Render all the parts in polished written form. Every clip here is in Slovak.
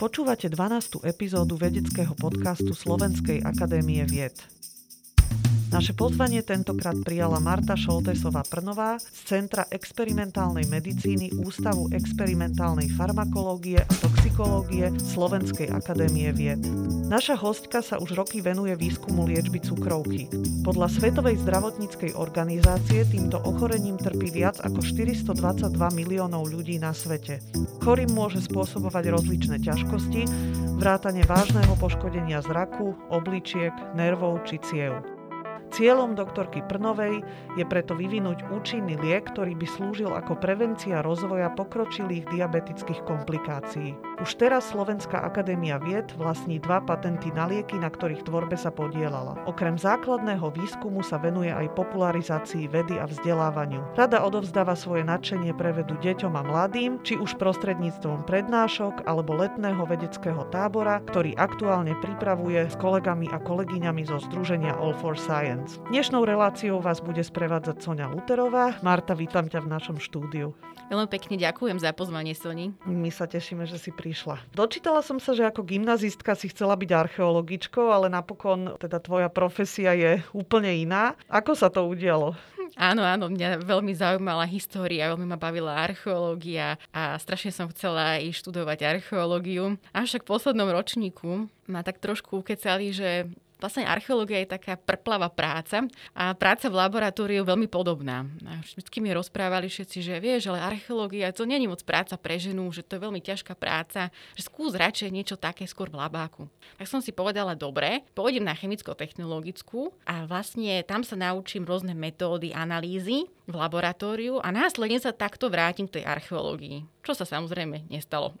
Počúvate 12. epizódu vedeckého podcastu Slovenskej akadémie vied. Naše pozvanie tentokrát prijala Marta Šoltesová-Prnová z Centra experimentálnej medicíny Ústavu experimentálnej farmakológie a toxikológie Slovenskej akadémie vied. Naša hostka sa už roky venuje výskumu liečby cukrovky. Podľa Svetovej zdravotníckej organizácie týmto ochorením trpí viac ako 422 miliónov ľudí na svete. Chorým môže spôsobovať rozličné ťažkosti, vrátane vážneho poškodenia zraku, obličiek, nervov či ciev. Cieľom doktorky Prnovej je preto vyvinúť účinný liek, ktorý by slúžil ako prevencia rozvoja pokročilých diabetických komplikácií. Už teraz Slovenská akadémia vied vlastní 2 patenty na lieky, na ktorých tvorbe sa podielala. Okrem základného výskumu sa venuje aj popularizácii vedy a vzdelávaniu. Rada odovzdáva svoje nadšenie pre vedu deťom a mladým, či už prostredníctvom prednášok alebo letného vedeckého tábora, ktorý aktuálne pripravuje s kolegami a kolegyňami zo združenia All for Science. Dnešnou reláciou vás bude sprevádzať Soňa Luterová. Marta, vítam ťa v našom štúdiu. Veľmi pekne ďakujem za pozvanie, Soni. My sa tešíme, že si prišla. Dočítala som sa, že ako gymnazistka si chcela byť archeologičkou, ale napokon teda tvoja profesia je úplne iná. Ako sa to udialo? Áno, mňa veľmi zaujímala história, veľmi ma bavila archeológia a strašne som chcela ísť študovať archeológiu. Avšak v poslednom ročníku ma tak trošku ukecali, že vlastne archeológia je taká prplavá práca a práca v laboratóriu je veľmi podobná. Vždycky mi rozprávali všetci, že vieš, ale archeológia to nie je moc práca pre ženu, že to je veľmi ťažká práca, že skús radšej niečo také skôr v labáku. Tak som si povedala, dobre, pôjdem na chemicko-technologickú a vlastne tam sa naučím rôzne metódy, analýzy v laboratóriu a následne sa takto vrátim k tej archeológii, čo sa samozrejme nestalo.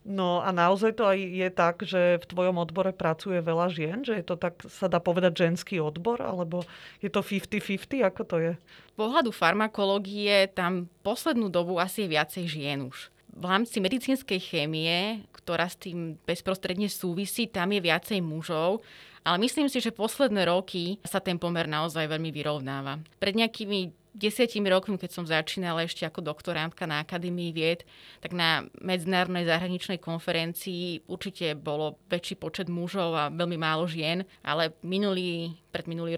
No a naozaj to aj je tak, že v tvojom odbore pracuje veľa žien? Že je to tak, sa dá povedať, ženský odbor? Alebo je to 50-50? Ako to je? Z pohľadu farmakológie tam poslednú dobu asi je viacej žien už. V rámci medicínskej chémie, ktorá s tým bezprostredne súvisí, tam je viacej mužov. Ale myslím si, že posledné roky sa ten pomer naozaj veľmi vyrovnáva. Pred nejakými 10 rokmi, keď som začínala ešte ako doktorantka na Akadémii vied, tak na medzinárodnej zahraničnej konferencii určite bolo väčší počet mužov a veľmi málo žien, ale minulý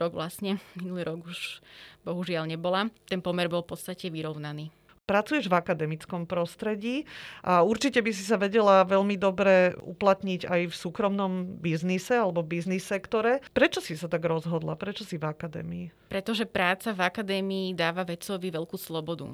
rok už bohužiaľ nebola. Ten pomer bol v podstate vyrovnaný. Pracuješ v akademickom prostredí a určite by si sa vedela veľmi dobre uplatniť aj v súkromnom biznise alebo biznis sektore. Prečo si sa tak rozhodla? Prečo si v akadémii? Pretože práca v akadémii dáva vedcovi veľkú slobodu.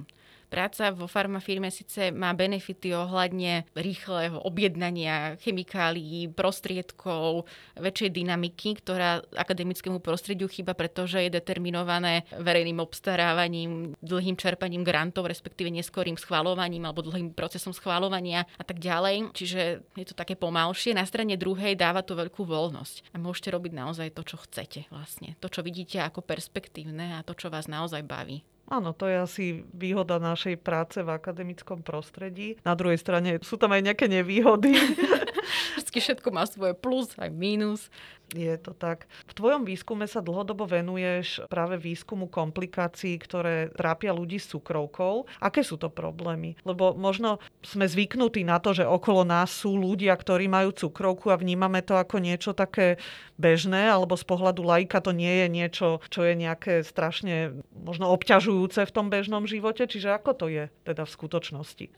Práca vo farmafirme síce má benefity ohľadne rýchleho objednania chemikálií, prostriedkov, väčšej dynamiky, ktorá akademickému prostrediu chýba, pretože je determinované verejným obstarávaním, dlhým čerpaním grantov, respektíve neskorým schvaľovaním alebo dlhým procesom schvaľovania a tak ďalej. Čiže je to také pomalšie. Na strane druhej dáva to veľkú voľnosť. A môžete robiť naozaj to, čo chcete vlastne. To, čo vidíte ako perspektívne a to, čo vás naozaj baví. Áno, to je asi výhoda našej práce v akademickom prostredí. Na druhej strane sú tam aj nejaké nevýhody. Vždycky všetko má svoje plus aj mínus. Je to tak. V tvojom výskume sa dlhodobo venuješ práve výskumu komplikácií, ktoré trápia ľudí s cukrovkou. Aké sú to problémy? Lebo možno sme zvyknutí na to, že okolo nás sú ľudia, ktorí majú cukrovku a vnímame to ako niečo také bežné, alebo z pohľadu laika to nie je niečo, čo je nejaké strašne možno obťažujúce v tom bežnom živote. Čiže ako to je teda v skutočnosti?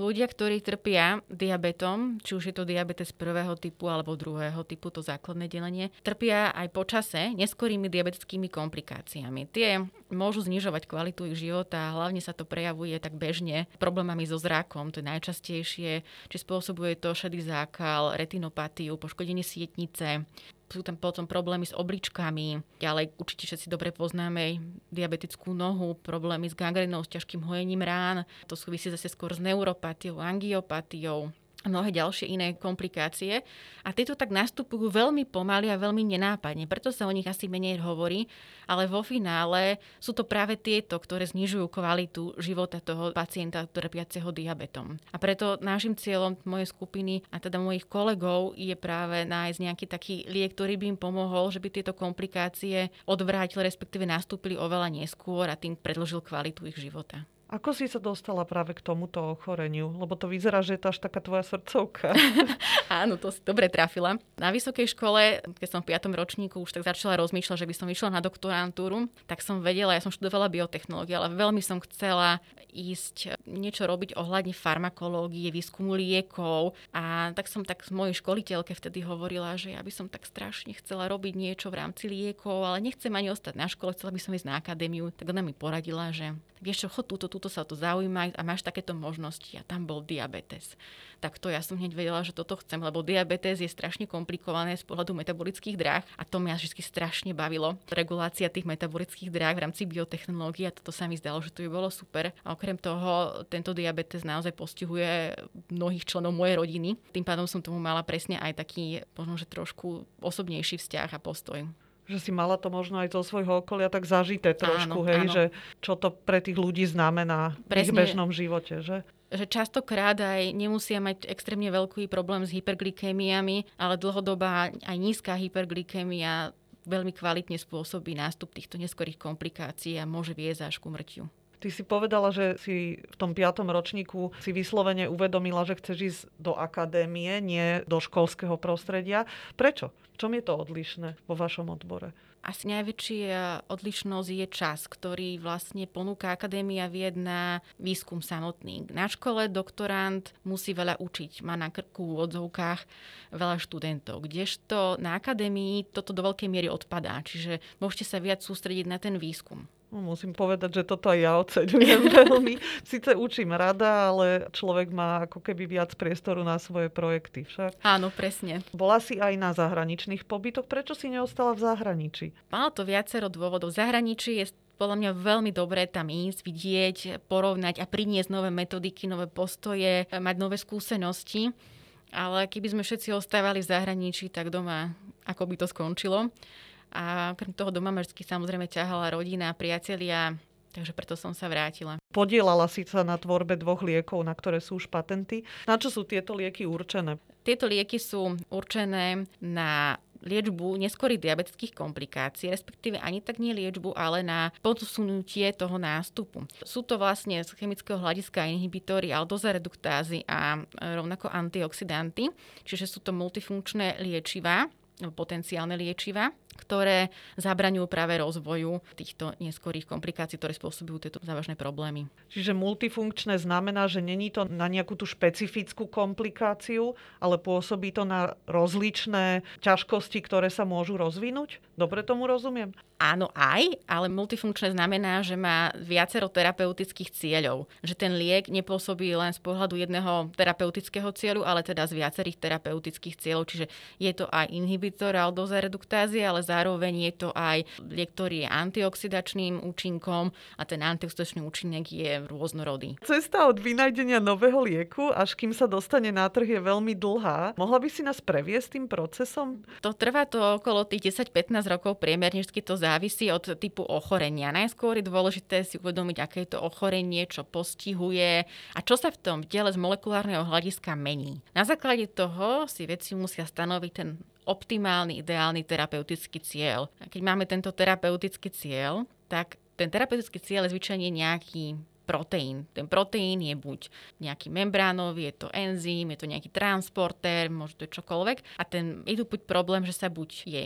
Ľudia, ktorí trpia diabetom, či už je to diabetes prvého typu alebo druhého typu, to základné delenie, trpia aj po čase neskorými diabetickými komplikáciami. Tie môžu znižovať kvalitu ich života a hlavne sa to prejavuje tak bežne problémami so zrakom, to je najčastejšie, či spôsobuje to šedý zákal, retinopatiu, poškodenie sietnice. Sú tam potom problémy s obličkami. Ďalej určite všetci dobre poznáme diabetickú nohu, problémy s gangrénou, s ťažkým hojením rán. To súvisí zase skôr s neuropatiou, angiopatiou a mnohé ďalšie iné komplikácie. A tieto tak nastupujú veľmi pomaly a veľmi nenápadne. Preto sa o nich asi menej hovorí, ale vo finále sú to práve tieto, ktoré znižujú kvalitu života toho pacienta trpiaceho diabetom. A preto našim cieľom mojej skupiny a teda mojich kolegov je práve nájsť nejaký taký liek, ktorý by im pomohol, že by tieto komplikácie odvrátil, respektíve nastúpili oveľa neskôr a tým predĺžil kvalitu ich života. Ako si sa dostala práve k tomuto ochoreniu? Lebo to vyzerá, že je to až taká tvoja srdcovka. Áno, to si dobre trafila. Na vysokej škole, keď som v 5. ročníku už tak začala rozmýšľať, že by som išla na doktorantúru, tak som vedela, ja som študovala biotechnológiu, ale veľmi som chcela ísť niečo robiť ohľadne farmakológie, výskumu liekov. A tak som tak mojej školiteľke vtedy hovorila, že ja by som tak strašne chcela robiť niečo v rámci liekov, ale nechcem ani ostať na škole, chcela by som ísť na akadémiu. Tak ona mi poradila, že vieš čo, chod túto sa to zaujíma a máš takéto možnosti. A tam bol diabetes. Tak to ja som hneď vedela, že toto chcem, lebo diabetes je strašne komplikované z pohľadu metabolických dráh a to mňa vždy strašne bavilo. Regulácia tých metabolických dráh v rámci biotechnológie a toto sa mi zdalo, že to by bolo super. A okrem toho, tento diabetes naozaj postihuje mnohých členov mojej rodiny. Tým pádom som tomu mala presne aj taký, možno, že trošku osobnejší vzťah a postoj. Že si mala to možno aj zo svojho okolia tak zažité trošku, áno, hej, áno. Že čo to pre tých ľudí znamená v bežnom živote, že? Že častokrát aj nemusia mať extrémne veľký problém s hyperglykémiami, ale dlhodobá aj nízka hyperglykémia veľmi kvalitne spôsobí nástup týchto neskorých komplikácií a môže viesť až ku mrtiu. Ty si povedala, že si v tom 5. ročníku si vyslovene uvedomila, že chceš ísť do akadémie, nie do školského prostredia. Prečo? V čom je to odlišné vo vašom odbore? Asi najväčšia odlišnosť je čas, ktorý vlastne ponúka Akadémia vied na výskum samotný. Na škole doktorant musí veľa učiť, má na krku v odzovkách veľa študentov, kdežto na akadémii toto do veľkej miery odpadá, čiže môžete sa viac sústrediť na ten výskum. Musím povedať, že toto aj ja oceňujem veľmi. Sice učím rada, ale človek má ako keby viac priestoru na svoje projekty však. Áno, presne. Bola si aj na zahraničných pobytoch. Prečo si neostala v zahraničí? Malo to viacero dôvodov. V zahraničí je podľa mňa veľmi dobré tam ísť, vidieť, porovnať a priniesť nové metodiky, nové postoje, mať nové skúsenosti. Ale keby sme všetci ostávali v zahraničí, tak doma ako by to skončilo. A okrem toho do mamersky samozrejme ťahala rodina, priatelia, takže preto som sa vrátila. Podielala si sa na tvorbe 2 liekov, na ktoré sú už patenty. Na čo sú tieto lieky určené? Tieto lieky sú určené na liečbu neskorých diabetických komplikácií, respektíve ani tak nie liečbu, ale na posunutie toho nástupu. Sú to vlastne z chemického hľadiska inhibitory aldozareduktázy a rovnako antioxidanty, čiže sú to multifunkčné liečivá, potenciálne liečiva, ktoré zabraňujú práve rozvoju týchto neskorých komplikácií, ktoré spôsobujú tieto závažné problémy. Čiže multifunkčné znamená, že není to na nejakú tú špecifickú komplikáciu, ale pôsobí to na rozličné ťažkosti, ktoré sa môžu rozvinúť? Dobre tomu rozumiem? Áno aj, ale multifunkčné znamená, že má viacero terapeutických cieľov. Že ten liek nepôsobí len z pohľadu jedného terapeutického cieľu, ale teda z viacerých terapeutických cieľov. Čiže je to aj inhibitor aldozareduktázy, ale zároveň je to aj liek, ktorý je antioxidačným účinkom a ten antioxidačný účinok je rôznorodý. Cesta od vynájdenia nového lieku, až kým sa dostane na trh, je veľmi dlhá. Mohla by si nás previesť tým procesom? To trvá to okolo tých 10-15 rokov priemerne, to závisí od typu ochorenia. Najskôr je dôležité si uvedomiť, aké je to ochorenie, čo postihuje a čo sa v tom tele z molekulárneho hľadiska mení. Na základe toho si vedci musia stanoviť ten optimálny, ideálny terapeutický cieľ. A keď máme tento terapeutický cieľ, tak ten terapeutický cieľ je zvyčajne nejaký proteín. Ten proteín je buď nejaký membránový, je to enzym, je to nejaký transportér, môže to je čokoľvek. A ten je buď problém, že sa buď je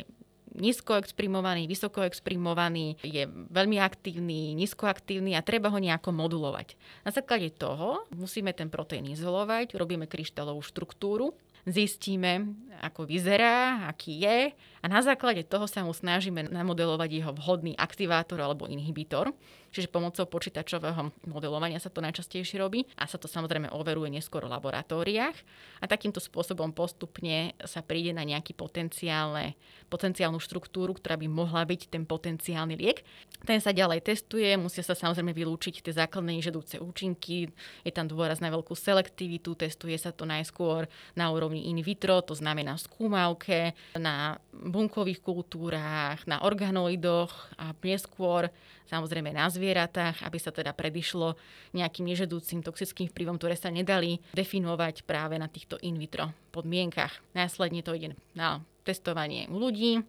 nízkoexprimovaný, vysokoexprimovaný, je veľmi aktívny, nízkoaktívny a treba ho nejako modulovať. Na základe toho musíme ten proteín izolovať, robíme kryštálovú štruktúru, zistíme, ako vyzerá, aký je a na základe toho sa mu snažíme namodelovať jeho vhodný aktivátor alebo inhibitor. Čiže pomocou počítačového modelovania sa to najčastejšie robí a sa to samozrejme overuje neskôr v laboratóriách a takýmto spôsobom postupne sa príde na nejakú potenciálnu štruktúru, ktorá by mohla byť ten potenciálny liek. Ten sa ďalej testuje, musia sa samozrejme vylúčiť tie základné nežiaduce účinky, je tam dôraz na veľkú selektivitu, testuje sa to najskôr na úrovni in vitro, to znamená v skúmavke, na bunkových kultúrách, na organoidoch a neskôr samozrejme na zvieratách, aby sa teda predišlo nejakým nežedúcim toxickým vplyvom, ktoré sa nedali definovať práve na týchto in vitro podmienkach. Následne to ide na testovanie u ľudí,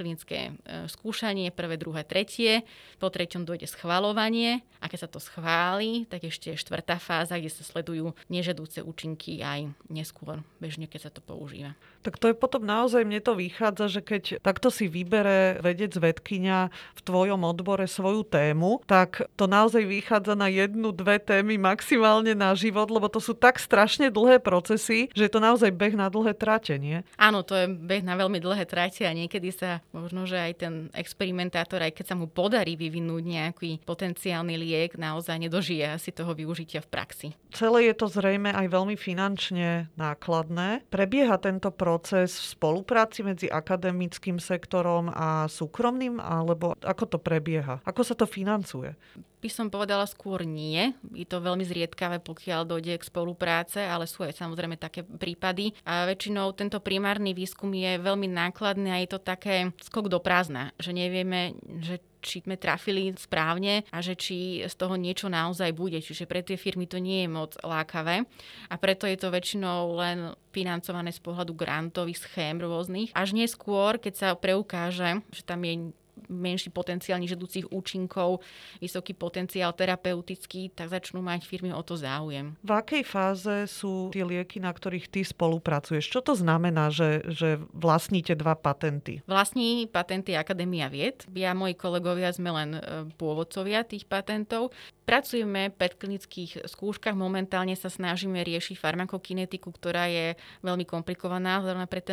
klinické skúšanie, prvé, druhé, tretie, po treťom dojde schvaľovanie a keď sa to schváli, tak ešte je štvrtá fáza, kde sa sledujú nežadúce účinky aj neskôr, bežne keď sa to používa. Tak to je potom naozaj, mne to vychádza, že keď takto si vybere vedec vedkyňa v tvojom odbore svoju tému, tak to naozaj vychádza na jednu, dve témy maximálne na život, lebo to sú tak strašne dlhé procesy, že je to naozaj beh na dlhé trate, nie? Áno, to je beh na veľmi dlhé trate a niekedy sa možno, že aj ten experimentátor, aj keď sa mu podarí vyvinúť nejaký potenciálny liek, naozaj nedožije asi toho využitia v praxi. Celé je to zrejme aj veľmi finančne nákladné. Prebieha tento proces v spolupráci medzi akademickým sektorom a súkromným, alebo ako to prebieha? Ako sa to financuje? By som povedala skôr nie. Je to veľmi zriedkavé, pokiaľ dojde k spolupráce, ale sú aj samozrejme také prípady. A väčšinou tento primárny výskum je veľmi nákladný a je to také skok do prázdna, že nevieme, že či sme trafili správne a že či z toho niečo naozaj bude. Čiže pre tie firmy to nie je moc lákavé a preto je to väčšinou len financované z pohľadu grantových schém rôznych. Až neskôr, keď sa preukáže, že tam je menší potenciál nežadúcich účinkov, vysoký potenciál terapeutický, tak začnú mať firmy o to záujem. V akej fáze sú tie lieky, na ktorých ty spolupracuješ? Čo to znamená, že vlastníte dva patenty? Vlastní patenty Akadémia vied. Ja a moji kolegovia sme len pôvodcovia tých patentov. Pracujeme v predklinických skúškach, momentálne sa snažíme riešiť farmakokinetiku, ktorá je veľmi komplikovaná, hlavne pre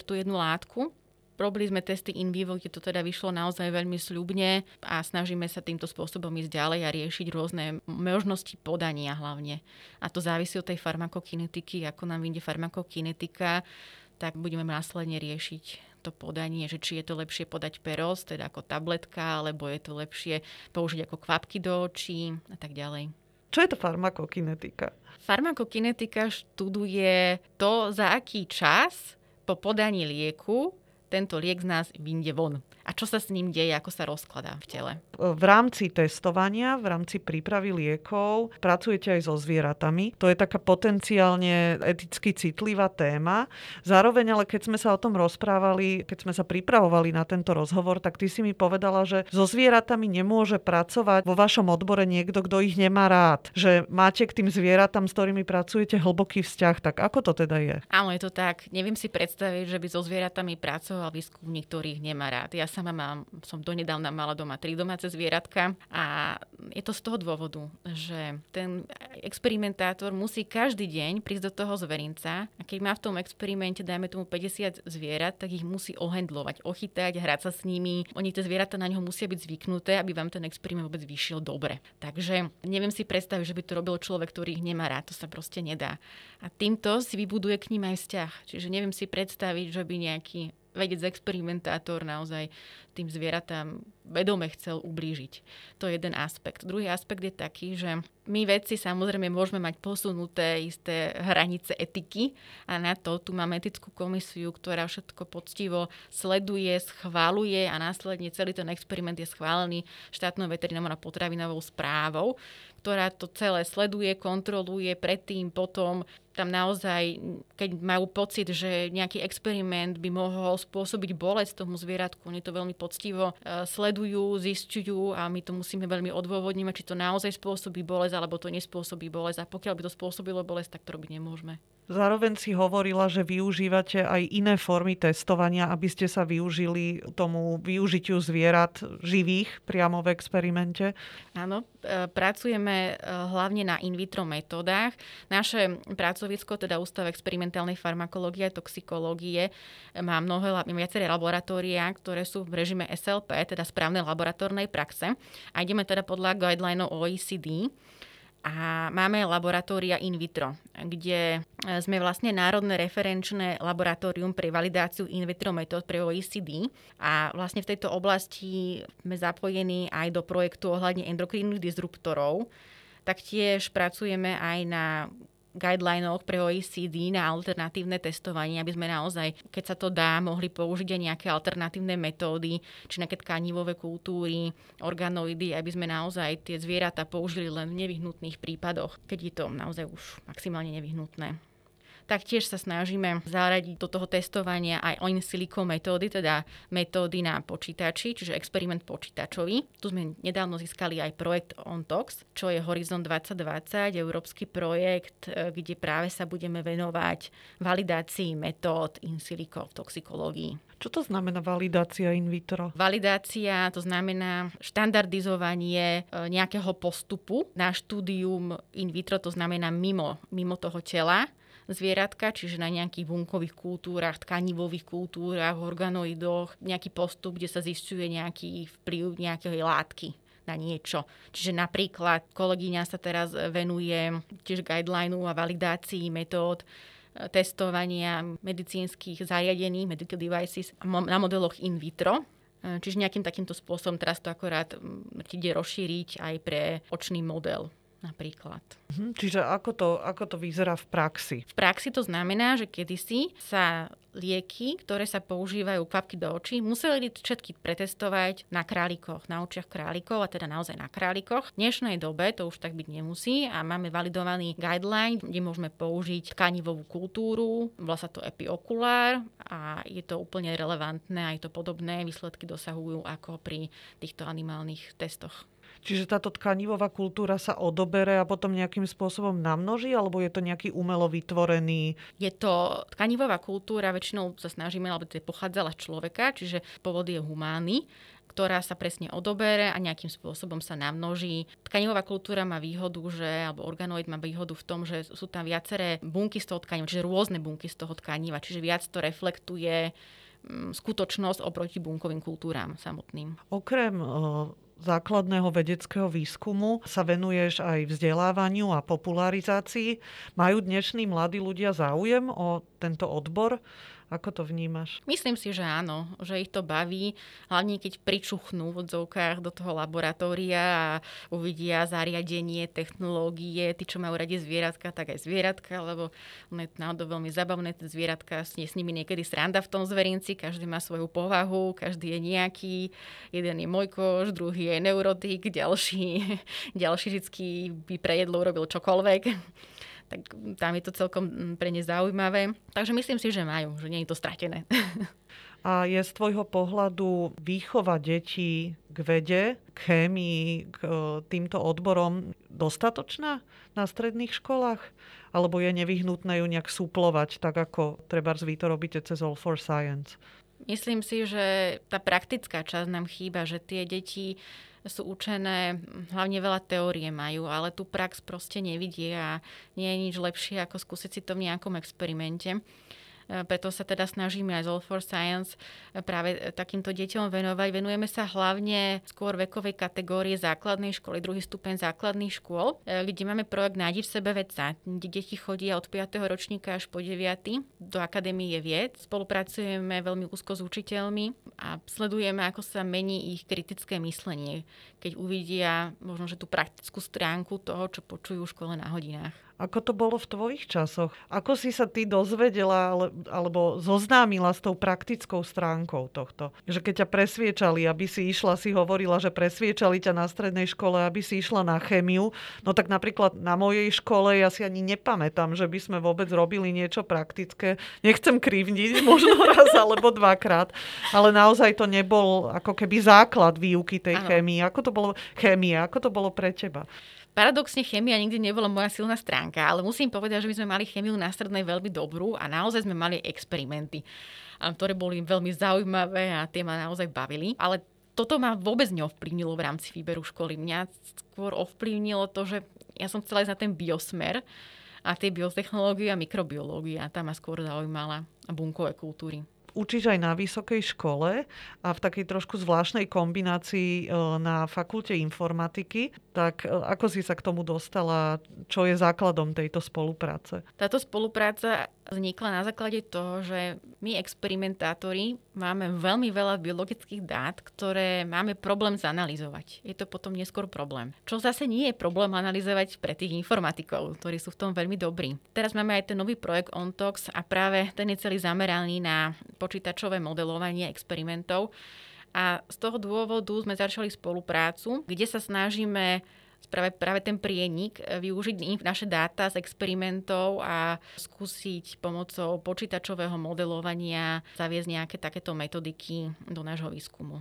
tú jednu látku. Robili sme testy in vivo, kde to teda vyšlo naozaj veľmi sľubne a snažíme sa týmto spôsobom ísť ďalej a riešiť rôzne možnosti podania hlavne. A to závisí od tej farmakokinetiky, ako nám vyjde farmakokinetika, tak budeme následne riešiť to podanie, že či je to lepšie podať peros, teda ako tabletka, alebo je to lepšie použiť ako kvapky do očí a tak ďalej. Čo je to farmakokinetika? Farmakokinetika študuje to, za aký čas po podaní lieku tento liek z nás vyjde von. A čo sa s ním deje, ako sa rozkladá v tele? V rámci testovania, v rámci prípravy liekov pracujete aj so zvieratami. To je taká potenciálne eticky citlivá téma. Zároveň, ale keď sme sa o tom rozprávali, keď sme sa pripravovali na tento rozhovor, tak ty si mi povedala, že so zvieratami nemôže pracovať vo vašom odbore niekto, kto ich nemá rád. Že máte k tým zvieratám, s ktorými pracujete, hlboký vzťah. Tak ako to teda je? Áno, je to tak. Neviem si predstaviť, že by so zvieratami pracoval a výskumník, ktorý ich nemá rád. Ja sama som donedávna mala doma 3 domáce zvieratka a je to z toho dôvodu, že ten experimentátor musí každý deň prísť do toho zverinca a keď má v tom experimente, dajme tomu 50 zvierat, tak ich musí ohendlovať, ochytať, hrať sa s nimi. Oni tie zvieratá na ňo musia byť zvyknuté, aby vám ten experiment vôbec vyšiel dobre. Takže neviem si predstaviť, že by to robil človek, ktorý ich nemá rád. To sa proste nedá. A týmto si vybuduje k ním aj vzťah. Čiže neviem si predstaviť, že by nejaký vedec experimentátor naozaj tým zvieratám vedome chcel ublížiť. To je jeden aspekt. Druhý aspekt je taký, že my vedci samozrejme môžeme mať posunuté isté hranice etiky a na to tu máme etickú komisiu, ktorá všetko poctivo sleduje, schvaľuje a následne celý ten experiment je schválený štátnou veterinárnou a potravinovou správou, ktorá to celé sleduje, kontroluje predtým, potom. Tam naozaj, keď majú pocit, že nejaký experiment by mohol spôsobiť bolesť tomu zvieratku, oni to veľmi poctivo sledujú, zisťujú a my to musíme veľmi odôvodniť, či to naozaj spôsobí bolesť, alebo to nespôsobí bolesť. A pokiaľ by to spôsobilo bolesť, tak to robiť nemôžeme. Zároveň si hovorila, že využívate aj iné formy testovania, aby ste sa využili tomu využitiu zvierat živých priamo v experimente? Áno, pracujeme hlavne na in vitro metódach. Naše pracovisko, teda Ústav experimentálnej farmakológie a toxikológie, má viaceré laboratóriá, ktoré sú v režime SLP, teda správnej laboratórnej praxe. A ideme teda podľa guidelineov OECD. A máme laboratória in vitro, kde sme vlastne národné referenčné laboratórium pre validáciu in vitro metód pre OECD. A vlastne v tejto oblasti sme zapojení aj do projektu ohľadne endokrínnych disruptorov. Taktiež pracujeme aj na guideline-och pre OECD na alternatívne testovanie, aby sme naozaj, keď sa to dá, mohli použiť aj nejaké alternatívne metódy, či nejaké tkanivové kultúry, organoidy, aby sme naozaj tie zvieratá použili len v nevyhnutných prípadoch, keď je to naozaj už maximálne nevyhnutné. Taktiež sa snažíme zaradiť do toho testovania aj in silico metódy, teda metódy na počítači, čiže experiment počítačový. Tu sme nedávno získali aj projekt ONTOX, čo je Horizon 2020, európsky projekt, kde práve sa budeme venovať validácii metód in silico v toxikológii. Čo to znamená validácia in vitro? Validácia to znamená štandardizovanie nejakého postupu na štúdium in vitro, to znamená mimo toho tela zvieratka, čiže na nejakých bunkových kultúrach, tkanivových kultúrach, organoidoch, nejaký postup, kde sa zisťuje nejaký vplyv nejakej látky na niečo. Čiže napríklad kolegyňa sa teraz venuje tiež guidelineu a validácii metód testovania medicínskych zariadení, medical devices na modeloch in vitro. Čiže nejakým takýmto spôsobom teraz to akorát ide rozšíriť aj pre očný model napríklad. Čiže ako to vyzerá v praxi? V praxi to znamená, že kedysi sa lieky, ktoré sa používajú kvapky do očí, museli všetky pretestovať na králikoch, na očiach králikov, a teda naozaj na králikoch. V dnešnej dobe to už tak byť nemusí a máme validovaný guideline, kde môžeme použiť tkanivovú kultúru, volá sa to epiokulár a je to úplne relevantné, aj to podobné výsledky dosahujú ako pri týchto animálnych testoch. Čiže táto tkanivová kultúra sa odobere a potom nejakým spôsobom namnoží, alebo je to nejaký umelo vytvorený? Je to tkanivová kultúra, väčšinou sa snažíme, alebo to je pochádzala z človeka, čiže pôvod je humánny, ktorá sa presne odobere a nejakým spôsobom sa namnoží. Tkanivová kultúra má výhodu, alebo organoid má výhodu v tom, že sú tam viaceré bunky z toho tkaniva, čiže rôzne bunky z toho tkaniva, čiže viac to reflektuje skutočnosť oproti bunkovým kultúram samotným. Okrem základného vedeckého výskumu sa venuješ aj vzdelávaniu a popularizácii. Majú dnešní mladí ľudia záujem o tento odbor? Ako to vnímaš? Myslím si, že áno, že ich to baví, hlavne keď pričuchnú v odzovkách do toho laboratória a uvidia zariadenie, technológie, tí, čo majú radi zvieratka, tak aj zvieratka, lebo ono je naozaj veľmi zabavné, tie zvieratka, je s nimi niekedy sranda v tom zverinci, každý má svoju povahu, každý je nejaký, jeden je mojkoš, druhý je neurotik, ďalší vždycky by pre jedlo urobil čokoľvek. Tak tam je to celkom pre ne zaujímavé. Takže myslím si, že majú, že nie je to stratené. A je z tvojho pohľadu výchova detí k vede, k chémii, k týmto odborom dostatočná na stredných školách? Alebo je nevyhnutné ju nejak suplovať, tak ako trebárs vy to robíte cez All for Science? Myslím si, že tá praktická časť nám chýba, že tie deti sú učené, hlavne veľa teórie majú, ale tú prax proste nevidie a nie je nič lepšie, ako skúsiť si to v nejakom experimente. Preto sa teda snažíme aj z All for Science práve takýmto deťom venovať. Venujeme sa hlavne skôr vekovej kategórie základnej školy, druhý stupeň základných škôl, kde máme projekt Nájdi v sebe vedca, kde deti chodia od 5. ročníka až po 9. do Akadémie vied. Spolupracujeme veľmi úzko s učiteľmi a sledujeme, ako sa mení ich kritické myslenie, keď uvidia možno, že tú praktickú stránku toho, čo počujú v škole na hodinách. Ako to bolo v tvojich časoch? Ako si sa ty dozvedela alebo zoznámila s tou praktickou stránkou tohto? Že keď ťa presviečali, aby si išla, si hovorila, že presviečali ťa na strednej škole, aby si išla na chémiu. No tak napríklad na mojej škole ja si ani nepamätám, že by sme vôbec robili niečo praktické. Nechcem krivniť, možno raz alebo dvakrát. Ale naozaj to nebol ako keby základ výuky tej chémie. Ako to bolo pre teba? Paradoxne chémia nikdy nebola moja silná stránka, ale musím povedať, že my sme mali chémiu na strednej veľmi dobrú a naozaj sme mali experimenty, ktoré boli veľmi zaujímavé a tie ma naozaj bavili. Ale toto ma vôbec neovplyvnilo v rámci výberu školy. Mňa skôr ovplyvnilo to, že ja som chcela ísť na ten biosmer a tie biotechnológie a mikrobiológia. Tá ma skôr zaujímala a bunkové kultúry. Učíš aj na vysokej škole a v takej trošku zvláštnej kombinácii na fakulte informatiky. Tak ako si sa k tomu dostala? Čo je základom tejto spolupráce? Táto spolupráca vznikla na základe toho, že my experimentátori máme veľmi veľa biologických dát, ktoré máme problém zanalizovať. Je to potom neskôr problém. Čo zase nie je problém analyzovať pre tých informatikov, ktorí sú v tom veľmi dobrí. Teraz máme aj ten nový projekt ONTOX a práve ten je celý zameraný na počítačové modelovanie experimentov. A z toho dôvodu sme začali spoluprácu, kde sa snažíme práve ten prienik, využiť naše dáta z experimentov a skúsiť pomocou počítačového modelovania zaviesť nejaké takéto metodiky do nášho výskumu.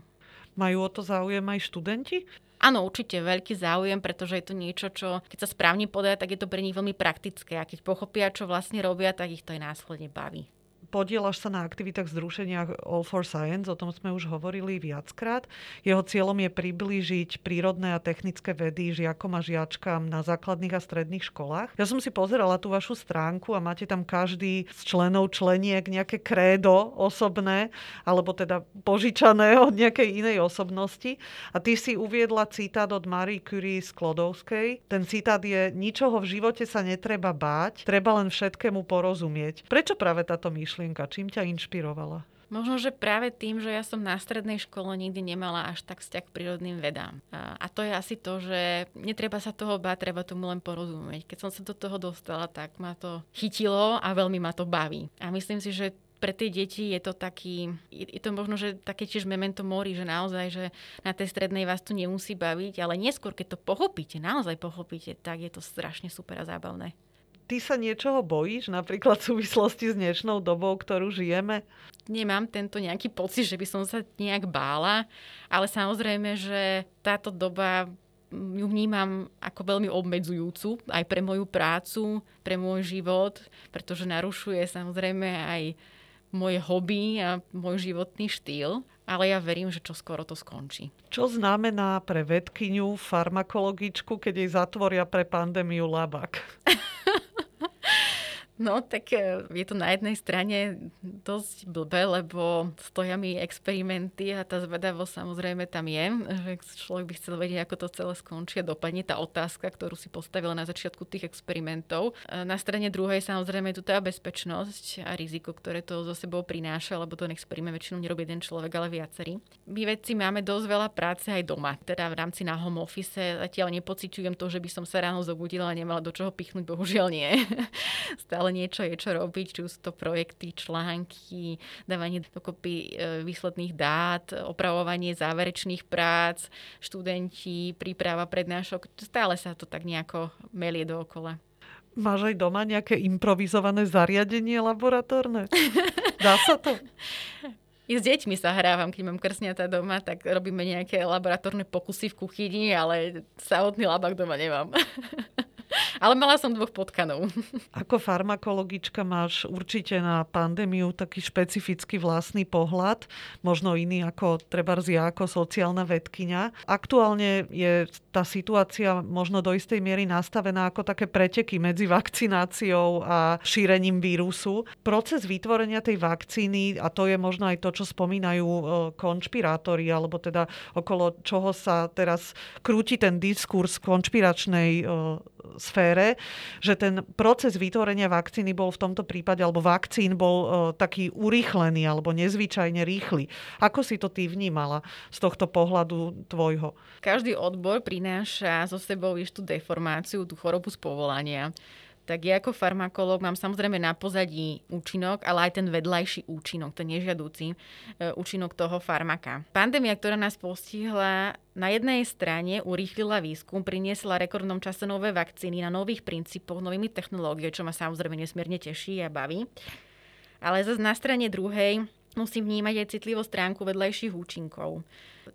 Majú o to záujem aj študenti? Áno, určite veľký záujem, pretože je to niečo, čo keď sa správne podá, tak je to pre nich veľmi praktické a keď pochopia, čo vlastne robia, tak ich to aj následne baví. Podieľaš sa na aktivitách združenia All for Science, o tom sme už hovorili viackrát. Jeho cieľom je priblížiť prírodné a technické vedy žiakom a žiačkám na základných a stredných školách. Ja som si pozerala tú vašu stránku a máte tam každý z členov členiek nejaké krédo osobné, alebo teda požičané od nejakej inej osobnosti. A ty si uviedla citát od Marie Curie Sklodowskej. Ten citát je: ničoho v živote sa netreba báť, treba len všetkému porozumieť. Prečo práve táto myšlienka? Čím ťa inšpirovala? Možno, že práve tým, že ja som na strednej škole nikdy nemala až tak vzťah k prírodným vedám. A to je asi to, že netreba sa toho báť, treba tomu len porozumieť. Keď som sa do toho dostala, tak ma to chytilo a veľmi ma to baví. A myslím si, že pre tie deti je to taký, je to možno, že také tiež memento mori, že naozaj, že na tej strednej vás tu nemusí baviť, ale neskôr, keď to pochopíte, naozaj pochopíte, tak je to strašne super a zábavné. Ty sa niečoho bojíš, napríklad v súvislosti s dnešnou dobou, ktorú žijeme? Nemám tento nejaký pocit, že by som sa nejak bála, ale samozrejme, že táto doba ju vnímam ako veľmi obmedzujúcu aj pre moju prácu, pre môj život, pretože narušuje samozrejme aj moje hobby a môj životný štýl. Ale ja verím, že čoskoro to skončí. Čo znamená pre vedkyňu, farmakologičku, keď jej zatvoria pre pandémiu labák? No tak je to na jednej strane dosť blbé, lebo stoja mi experimenty a tá zvedavosť samozrejme tam je, že človek by chcel vedieť, ako to celé skončí a dopadne tá otázka, ktorú si postavila na začiatku tých experimentov. Na strane druhej samozrejme je tu tá bezpečnosť a riziko, ktoré to zo sebou prináša, lebo ten experiment väčšinou nerobí jeden človek, ale viacerí. My vedci máme dosť veľa práce aj doma, teda v rámci na home office. Zatiaľ nepociťujem to, že by som sa ráno zobudila a nemala do čoho pichnúť, bohužiaľ nie. Stále niečo je čo robiť, či už sú to projekty, články, dávanie dokopy výsledných dát, opravovanie záverečných prác, študenti, príprava prednášok. Stále sa to tak nejako melie dookola. Máš aj doma nejaké improvizované zariadenie laboratórne? Dá sa to? I s deťmi sa hrávam, keď mám krsňatá doma, tak robíme nejaké laboratórne pokusy v kuchyni, ale samotný labák doma nemám. Ale mala som 2 potkanov. Ako farmakologička máš určite na pandémiu taký špecifický vlastný pohľad, možno iný ako trebárs ja ako sociálna vedkyňa. Aktuálne je tá situácia možno do istej miery nastavená ako také preteky medzi vakcináciou a šírením vírusu. Proces vytvorenia tej vakcíny, a to je možno aj to, čo spomínajú konšpirátori, alebo teda okolo čoho sa teraz krúti ten diskurs konšpiračnej sfére, že ten proces vytvorenia vakcíny bol v tomto prípade, alebo vakcín bol taký urýchlený alebo nezvyčajne rýchly. Ako si to ty vnímala z tohto pohľadu tvojho? Každý odbor prináša so sebou istú deformáciu, tú chorobu z povolania. Tak ja ako farmakológ mám samozrejme na pozadí účinok, ale aj ten vedľajší účinok, ten nežiaducí účinok toho farmaka. Pandémia, ktorá nás postihla, na jednej strane urýchlila výskum, priniesla rekordnom čase nové vakcíny na nových princípoch, novými technológiami, čo ma samozrejme nesmierne teší a baví. Ale zase na strane druhej musím vnímať aj citlivú stránku vedľajších účinkov.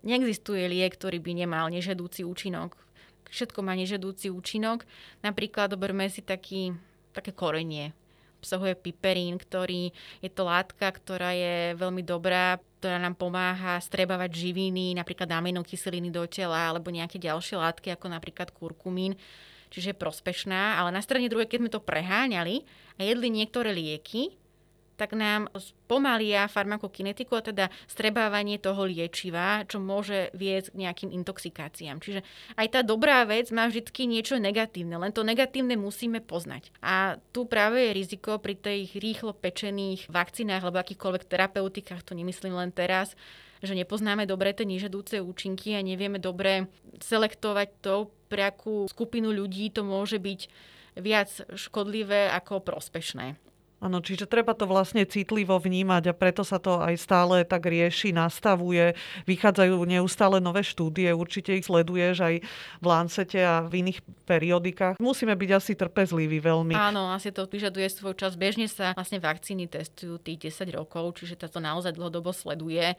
Neexistuje liek, ktorý by nemal nežiaducí účinok. Všetko má nežiadúci účinok. Napríklad oberme si také korenie. Obsahuje piperín, ktorý je to látka, ktorá je veľmi dobrá, ktorá nám pomáha strebávať živiny, napríklad aminokyseliny do tela alebo nejaké ďalšie látky, ako napríklad kurkumín. Čiže je prospešná. Ale na strane druhej, keď sme to preháňali a jedli niektoré lieky, tak nám spomalia farmakokinetiku, a teda strebávanie toho liečiva, čo môže viesť k nejakým intoxikáciám. Čiže aj tá dobrá vec má vždy niečo negatívne, len to negatívne musíme poznať. A tu práve je riziko pri tých rýchlo pečených vakcínách alebo akýchkoľvek terapeutikách, to nemyslím len teraz, že nepoznáme dobre tie nežiadúce účinky a nevieme dobre selektovať to, pre akú skupinu ľudí to môže byť viac škodlivé ako prospešné. Áno, čiže treba to vlastne citlivo vnímať a preto sa to aj stále tak rieši, nastavuje. Vychádzajú neustále nové štúdie, určite ich sleduješ aj v Lancete a v iných periodikách. Musíme byť asi trpezliví veľmi. Áno, asi to vyžaduje svoj čas. Bežne sa vlastne vakcíny testujú tých 10 rokov, čiže táto naozaj dlhodobo sleduje.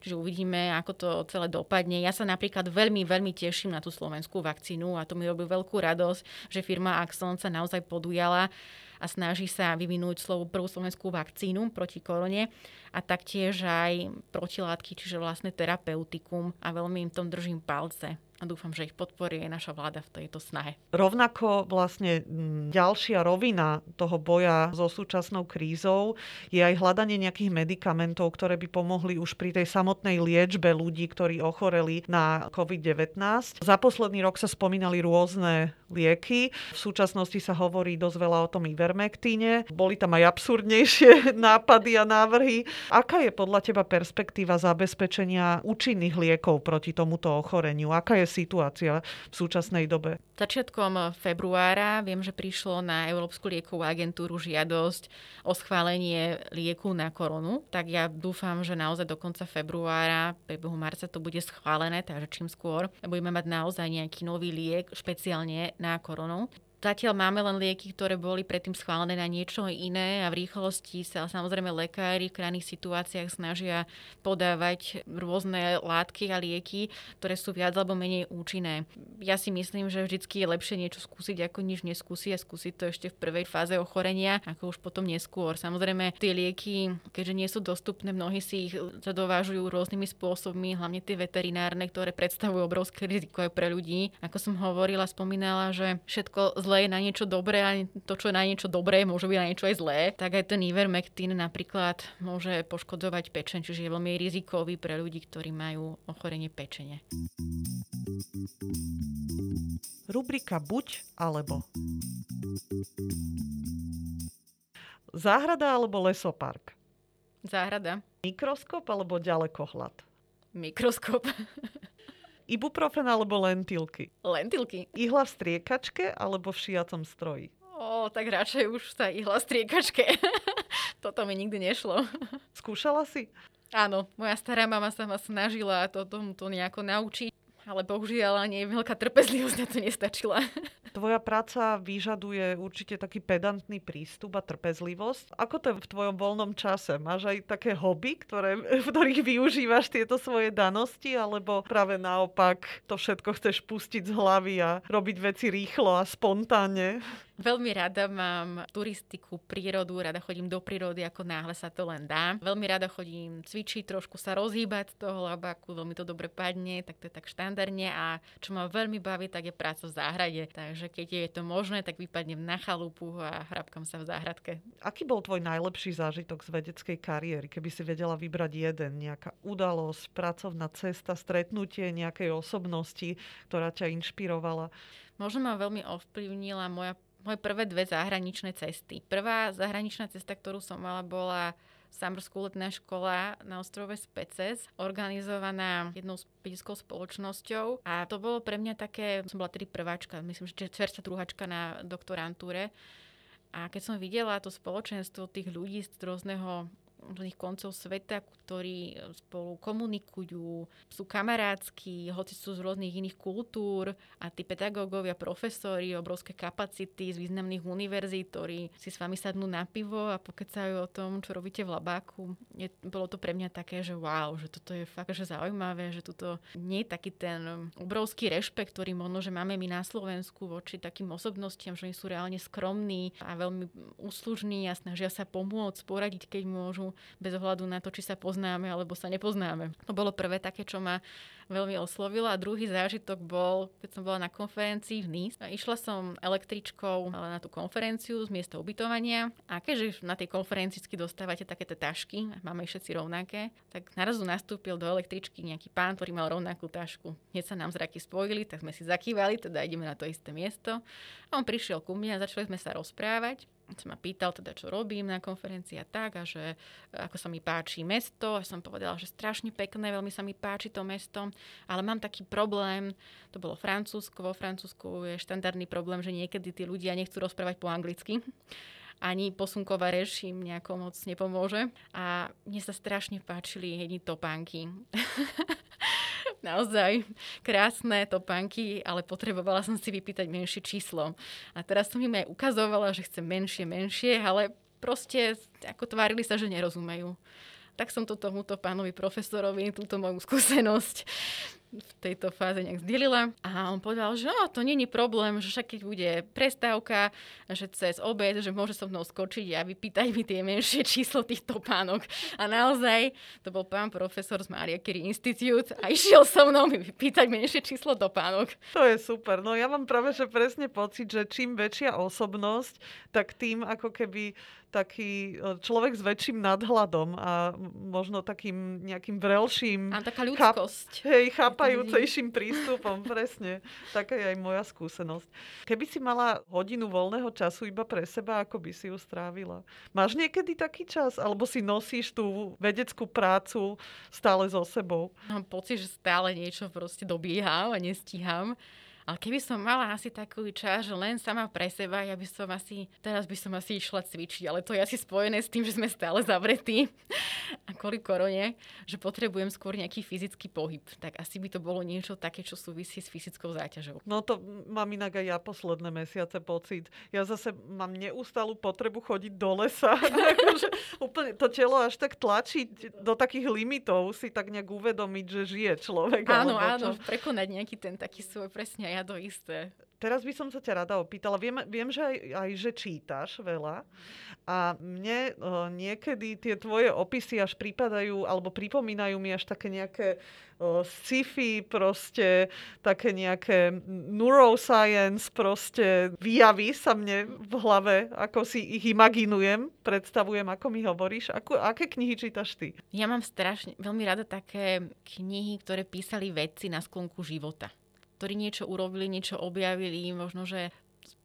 Čiže uvidíme, ako to celé dopadne. Ja sa napríklad veľmi, veľmi teším na tú slovenskú vakcínu a to mi robí veľkú radosť, že firma Axon sa naozaj podujala a snaží sa vyvinúť prvú slovenskú vakcínu proti korone a taktiež aj protilátky, čiže vlastne terapeutikum a veľmi im tom držím palce. A dúfam, že ich podporí aj naša vláda v tejto snahe. Rovnako vlastne ďalšia rovina toho boja so súčasnou krízou je aj hľadanie nejakých medikamentov, ktoré by pomohli už pri tej samotnej liečbe ľudí, ktorí ochoreli na COVID-19. Za posledný rok sa spomínali rôzne lieky. V súčasnosti sa hovorí dosť veľa o tom ivermektíne. Boli tam aj absurdnejšie nápady a návrhy. Aká je podľa teba perspektíva zabezpečenia účinných liekov proti tomuto ochoreniu? Aká je situácia v súčasnej dobe? Začiatkom februára viem, že prišlo na Európsku liekovú agentúru žiadosť o schválenie lieku na koronu. Tak ja dúfam, že naozaj do konca februára, priebehu marca to bude schválené, takže čím skôr budeme mať naozaj nejaký nový liek špeciálne na koronu. Zatiaľ máme len lieky, ktoré boli predtým schválené na niečo iné a v rýchlosti sa samozrejme lekári v krajných situáciách snažia podávať rôzne látky a lieky, ktoré sú viac alebo menej účinné. Ja si myslím, že vždycky je lepšie niečo skúsiť, ako nič neskúsiť a skúsiť to ešte v prvej fáze ochorenia, ako už potom neskôr. Samozrejme, tie lieky, keďže nie sú dostupné, mnohí si ich zadovážujú rôznymi spôsobmi, hlavne tie veterinárne, ktoré predstavujú obrovské riziko aj pre ľudí. Ako som hovorila, spomínala, že všetko je na niečo dobré a to, čo je na niečo dobré, môže byť na niečo aj zlé, tak aj ten ivermektín napríklad môže poškodzovať pečeň, čiže je veľmi rizikový pre ľudí, ktorí majú ochorenie pečene. Rubrika Buď alebo. Záhrada alebo lesopark? Záhrada. Mikroskop alebo ďalekohľad? Mikroskop. Ibuprofen alebo lentilky? Lentilky. Ihla v striekačke alebo v šijacom stroji? Tak radšej už tá ihla v striekačke. Toto mi nikdy nešlo. Skúšala si? Áno, moja stará mama sa ma snažila to nejako naučiť, ale bohužiaľ ani veľká trpezlivosť na to nestačila. Tvoja práca vyžaduje určite taký pedantný prístup a trpezlivosť. Ako to je v tvojom voľnom čase? Máš aj také hobby, v ktorých využívaš tieto svoje danosti, alebo práve naopak to všetko chceš pustiť z hlavy a robiť veci rýchlo a spontánne? Veľmi rada mám turistiku, prírodu, rada chodím do prírody, ako náhle sa to len dá. Veľmi rada chodím cvičiť, trošku sa rozhýbať z toho labaku, veľmi to dobre padne, tak to je tak štandardne a čo ma veľmi baví, tak je práca v záhrade. Takže keď je to možné, tak vypadnem na chalupu a hrabkam sa v záhradke. Aký bol tvoj najlepší zážitok z vedeckej kariéry, keby si vedela vybrať jeden? Nejaká udalosť, pracovná cesta, stretnutie nejakej osobnosti, ktorá ťa inšpirovala? Možno ma veľmi ovplyvnila moje prvé dve zahraničné cesty. Prvá zahraničná cesta, ktorú som mala, bola Summerschool, letná škola na ostrove Spetses, organizovaná jednou vedeckou spoločnosťou. A to bolo pre mňa také, som bola tedy prváčka, myslím, že čerstvá druháčka na doktorantúre. A keď som videla to spoločenstvo tých ľudí z rôznych koncov sveta, ktorí spolu komunikujú, sú kamarátsky, hoci sú z rôznych iných kultúr a tí pedagógovia, profesori, obrovské kapacity z významných univerzít, ktorí si s vami sadnú na pivo a pokecajú o tom, čo robíte v labáku. Bolo to pre mňa také, že wow, že toto je fakt že zaujímavé, že toto nie je taký ten obrovský rešpekt, ktorý možno, že máme my na Slovensku voči takým osobnostiam, že oni sú reálne skromní a veľmi úslužní a snažia sa pomôcť, poradiť, keď môžu, bez ohľadu na to, či sa poznáme alebo sa nepoznáme. To bolo prvé také, čo ma veľmi oslovilo. A druhý zážitok bol, keď som bola na konferencii v Nice. Išla som električkou na tú konferenciu z miesta ubytovania a keďže na tej konferencii dostávate také tašky, máme ich všetci rovnaké, tak narazu nastúpil do električky nejaký pán, ktorý mal rovnakú tašku. Hneď sa nám zraky spojili, tak sme si zakývali, teda ideme na to isté miesto. A on prišiel ku mne a začali sme sa rozprávať. Sa ma pýtal teda, čo robím na konferencii a tak a že ako sa mi páči mesto a som povedala, že strašne pekné, veľmi sa mi páči to mesto, ale mám taký problém, to bolo Francúzsko, vo Francúzsku je štandardný problém, že niekedy tí ľudia nechcú rozprávať po anglicky ani posunkové rež im nejako moc nepomôže. A mne sa strašne páčili jedni topánky. Naozaj krásne topánky, ale potrebovala som si vypýtať menšie číslo. A teraz som im aj ukazovala, že chcem menšie, ale proste ako tvárili sa, že nerozumejú. Tak som to tomuto pánovi profesorovi, túto moju skúsenosť v tejto fáze nejak zdieľila. A on povedal, že to nie je problém, že však keď bude prestávka, že cez obed, že môže so mnou skočiť a vypýtať mi tie menšie číslo tých topánok. A naozaj to bol pán profesor z Maria Curie Institute a išiel so mnou mi vypýtať menšie číslo topánok. To je super. No ja mám práve že presne pocit, že čím väčšia osobnosť, tak tým ako keby taký človek s väčším nadhľadom a možno takým nejakým vrelším... A taká ľudskosť. Chápajúcejším prístupom, presne. Taká je aj moja skúsenosť. Keby si mala hodinu voľného času iba pre seba, ako by si ju strávila? Máš niekedy taký čas? Alebo si nosíš tú vedeckú prácu stále so sebou? Mám pocit, že stále niečo proste dobíham a nestíham. Ale keby som mala asi takú čas, že len sama pre seba, ja by som asi, teraz by som asi išla cvičiť, ale to je asi spojené s tým, že sme stále zavretí a kvôli korone, že potrebujem skôr nejaký fyzický pohyb. Tak asi by to bolo niečo také, čo súvisí s fyzickou záťažou. No to mám inak aj ja posledné mesiace pocit. Ja zase mám neustálu potrebu chodiť do lesa. Úplne to telo až tak tlačiť do takých limitov, si tak nejak uvedomiť, že žije človek. Áno, prekonať nejaký ten taký svoj presne. To isté. Teraz by som sa ťa rada opýtala. Viem že aj že čítaš veľa a mne niekedy tie tvoje opisy až pripadajú alebo pripomínajú mi až také nejaké sci-fi proste, také nejaké neuroscience proste výjavy sa mne v hlave, ako si ich imaginujem, predstavujem, ako mi hovoríš. Aké knihy čítaš ty? Ja mám strašne veľmi rada také knihy, ktoré písali vedci na sklonku života, ktorí niečo urobili, niečo objavili, možno, že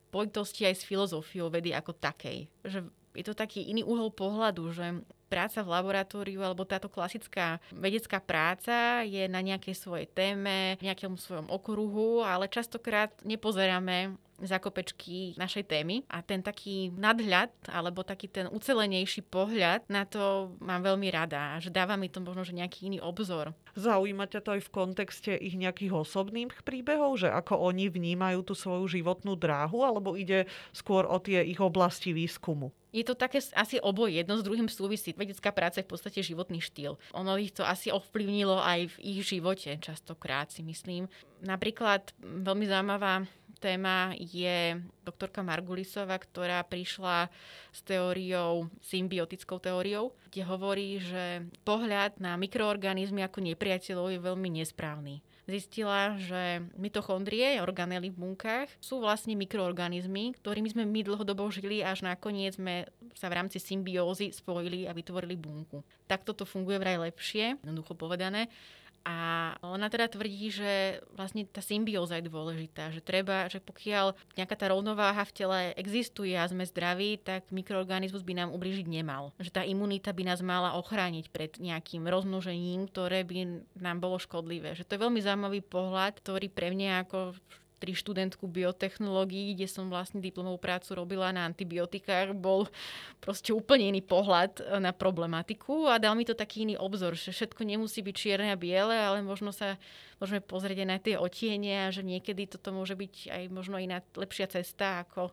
spojitosti aj s filozofiou vedy ako takej. Že je to taký iný uhol pohľadu, že práca v laboratóriu alebo táto klasická vedecká práca je na nejakej svojej téme, nejakom svojom okruhu, ale častokrát nepozeráme zákopečky našej témy a ten taký nadhľad, alebo taký ten ucelenejší pohľad, na to mám veľmi rada, že dáva mi to možno že nejaký iný obzor. Zaujíma ťa to aj v kontexte ich nejakých osobných príbehov, že ako oni vnímajú tú svoju životnú dráhu, alebo ide skôr o tie ich oblasti výskumu? Je to také asi oboje, jedno s druhým súvisí. Vedecká práca je v podstate životný štýl. Ono ich to asi ovplyvnilo aj v ich živote častokrát, si myslím. Napríklad veľmi zaujímavá téma je doktorka Margulisová, ktorá prišla s teóriou, symbiotickou teóriou, kde hovorí, že pohľad na mikroorganizmy ako nepriateľov je veľmi nesprávny. Zistila, že mitochondrie, organely v bunkách, sú vlastne mikroorganizmy, ktorými sme my dlhodobo žili, až nakoniec sme sa v rámci symbiózy spojili a vytvorili bunku. Takto to funguje vraj lepšie, jednoducho povedané. A ona teda tvrdí, že vlastne tá symbióza je dôležitá, že treba, že pokiaľ nejaká tá rovnováha v tele existuje a sme zdraví, tak mikroorganizmus by nám ublížiť nemal. Že tá imunita by nás mala ochrániť pred nejakým rozmnožením, ktoré by nám bolo škodlivé. Že to je veľmi zaujímavý pohľad, ktorý pre mňa ako študentku biotechnológií, kde som vlastne diplomovú prácu robila na antibiotikách, bol proste úplne iný pohľad na problematiku a dal mi to taký iný obzor, že všetko nemusí byť čierne a biele, ale možno sa môžeme pozrieť aj na tie otiene a že niekedy toto môže byť aj možno iná lepšia cesta ako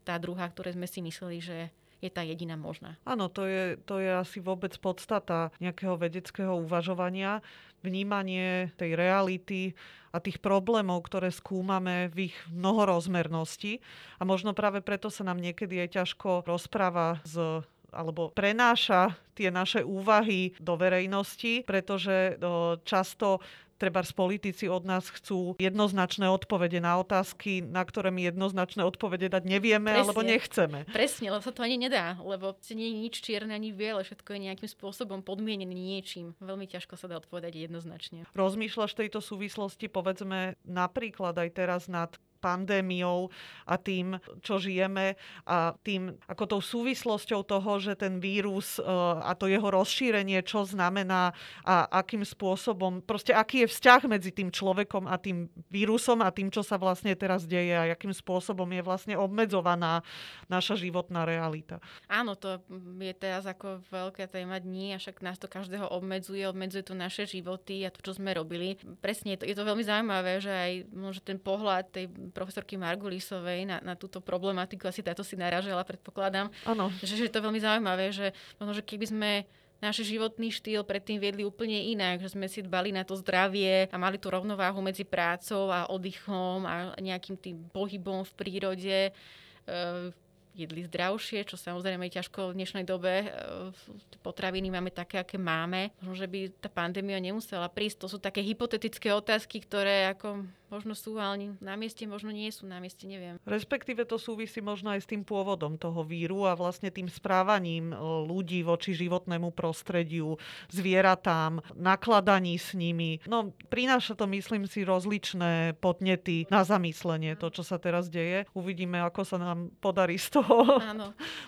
tá druhá, ktoré sme si mysleli, že je tá jediná možná. Áno, to je asi vôbec podstata nejakého vedeckého uvažovania, vnímanie tej reality a tých problémov, ktoré skúmame v ich mnohorozmernosti. A možno práve preto sa nám niekedy aj ťažko rozpráva alebo prenáša tie naše úvahy do verejnosti, pretože často trebárs politici od nás chcú jednoznačné odpovede na otázky, na ktoré my jednoznačné odpovede dať nevieme, presne, alebo nechceme. Presne, lebo sa to ani nedá, lebo nie je nič čierne ani biele, všetko je nejakým spôsobom podmienené niečím. Veľmi ťažko sa dá odpovedať jednoznačne. Rozmýšľaš v tejto súvislosti, povedzme, napríklad aj teraz nad pandémiou a tým, čo žijeme a tým, ako tou súvislosťou toho, že ten vírus a to jeho rozšírenie, čo znamená a akým spôsobom, proste aký je vzťah medzi tým človekom a tým vírusom a tým, čo sa vlastne teraz deje a akým spôsobom je vlastne obmedzovaná naša životná realita. Áno, to je teraz ako veľká téma dní, a však nás to každého obmedzuje to naše životy a to, čo sme robili. Presne, je to veľmi zaujímavé, že aj možno ten pohľad tej profesorky Margulisovej na túto problematiku, asi táto si naražela, predpokladám, že je to veľmi zaujímavé, že možno, že keby sme náš životný štýl predtým viedli úplne inak, že sme si dbali na to zdravie a mali tú rovnováhu medzi prácou a oddychom a nejakým tým pohybom v prírode, jedli zdravšie, čo samozrejme je ťažko v dnešnej dobe. Potraviny máme také, aké máme. Možno, že by tá pandémia nemusela prísť. To sú také hypotetické otázky, ktoré ako možno sú ale na mieste, možno nie sú na mieste, neviem. Respektíve to súvisí možno aj s tým pôvodom toho víru a vlastne tým správaním ľudí voči životnému prostrediu, zvieratám, nakladaní s nimi. No, prináša to, myslím si, rozličné podnety na zamyslenie, to, čo sa teraz deje. Uvidíme, ako sa nám podarí z toho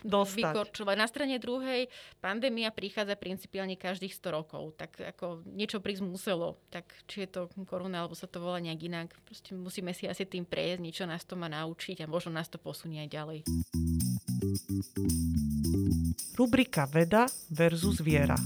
dostať. Vykorčovať. Na strane druhej, pandémia prichádza principiálne každých 100 rokov. Tak ako niečo prísť muselo. Tak či je to korona, alebo sa to volá nejak inak. Proste musíme si asi tým prejsť, niečo nás to má naučiť a možno nás to posunie aj ďalej. Rubrika Veda versus viera.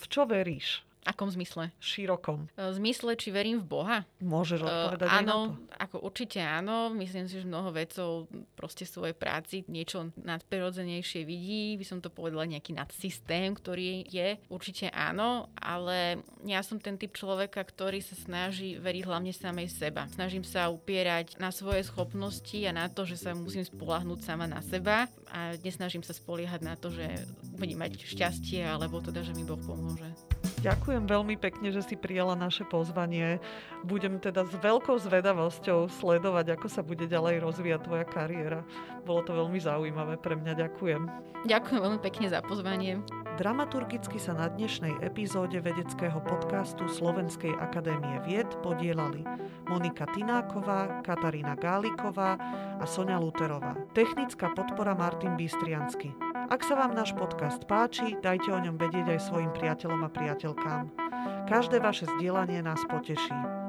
V čo veríš? V akom zmysle? Širokom. V zmysle, či verím v Boha? Môžeš odpovedať aj na to. Ako určite áno. Myslím si, že mnoho vedcov proste v svojej práci niečo nadprirodzenejšie vidí. By som to povedala, nejaký nadsystém, ktorý je. Určite áno, ale ja som ten typ človeka, ktorý sa snaží veriť hlavne samej seba. Snažím sa upierať na svoje schopnosti a na to, že sa musím spoľahnúť sama na seba a nesnažím sa spoliehať na to, že budem mať šťastie alebo teda, že mi Boh pomôže. Ďakujem veľmi pekne, že si prijala naše pozvanie. Budem teda s veľkou zvedavosťou sledovať, ako sa bude ďalej rozvíjať tvoja kariéra. Bolo to veľmi zaujímavé pre mňa. Ďakujem. Ďakujem veľmi pekne za pozvanie. Dramaturgicky sa na dnešnej epizóde vedeckého podcastu Slovenskej akadémie vied podielali Monika Tináková, Katarína Gáliková a Soňa Luterová. Technická podpora Martin Bystriansky. Ak sa vám náš podcast páči, dajte o ňom vedieť aj svojim priateľom a priateľkám. Každé vaše zdieľanie nás poteší.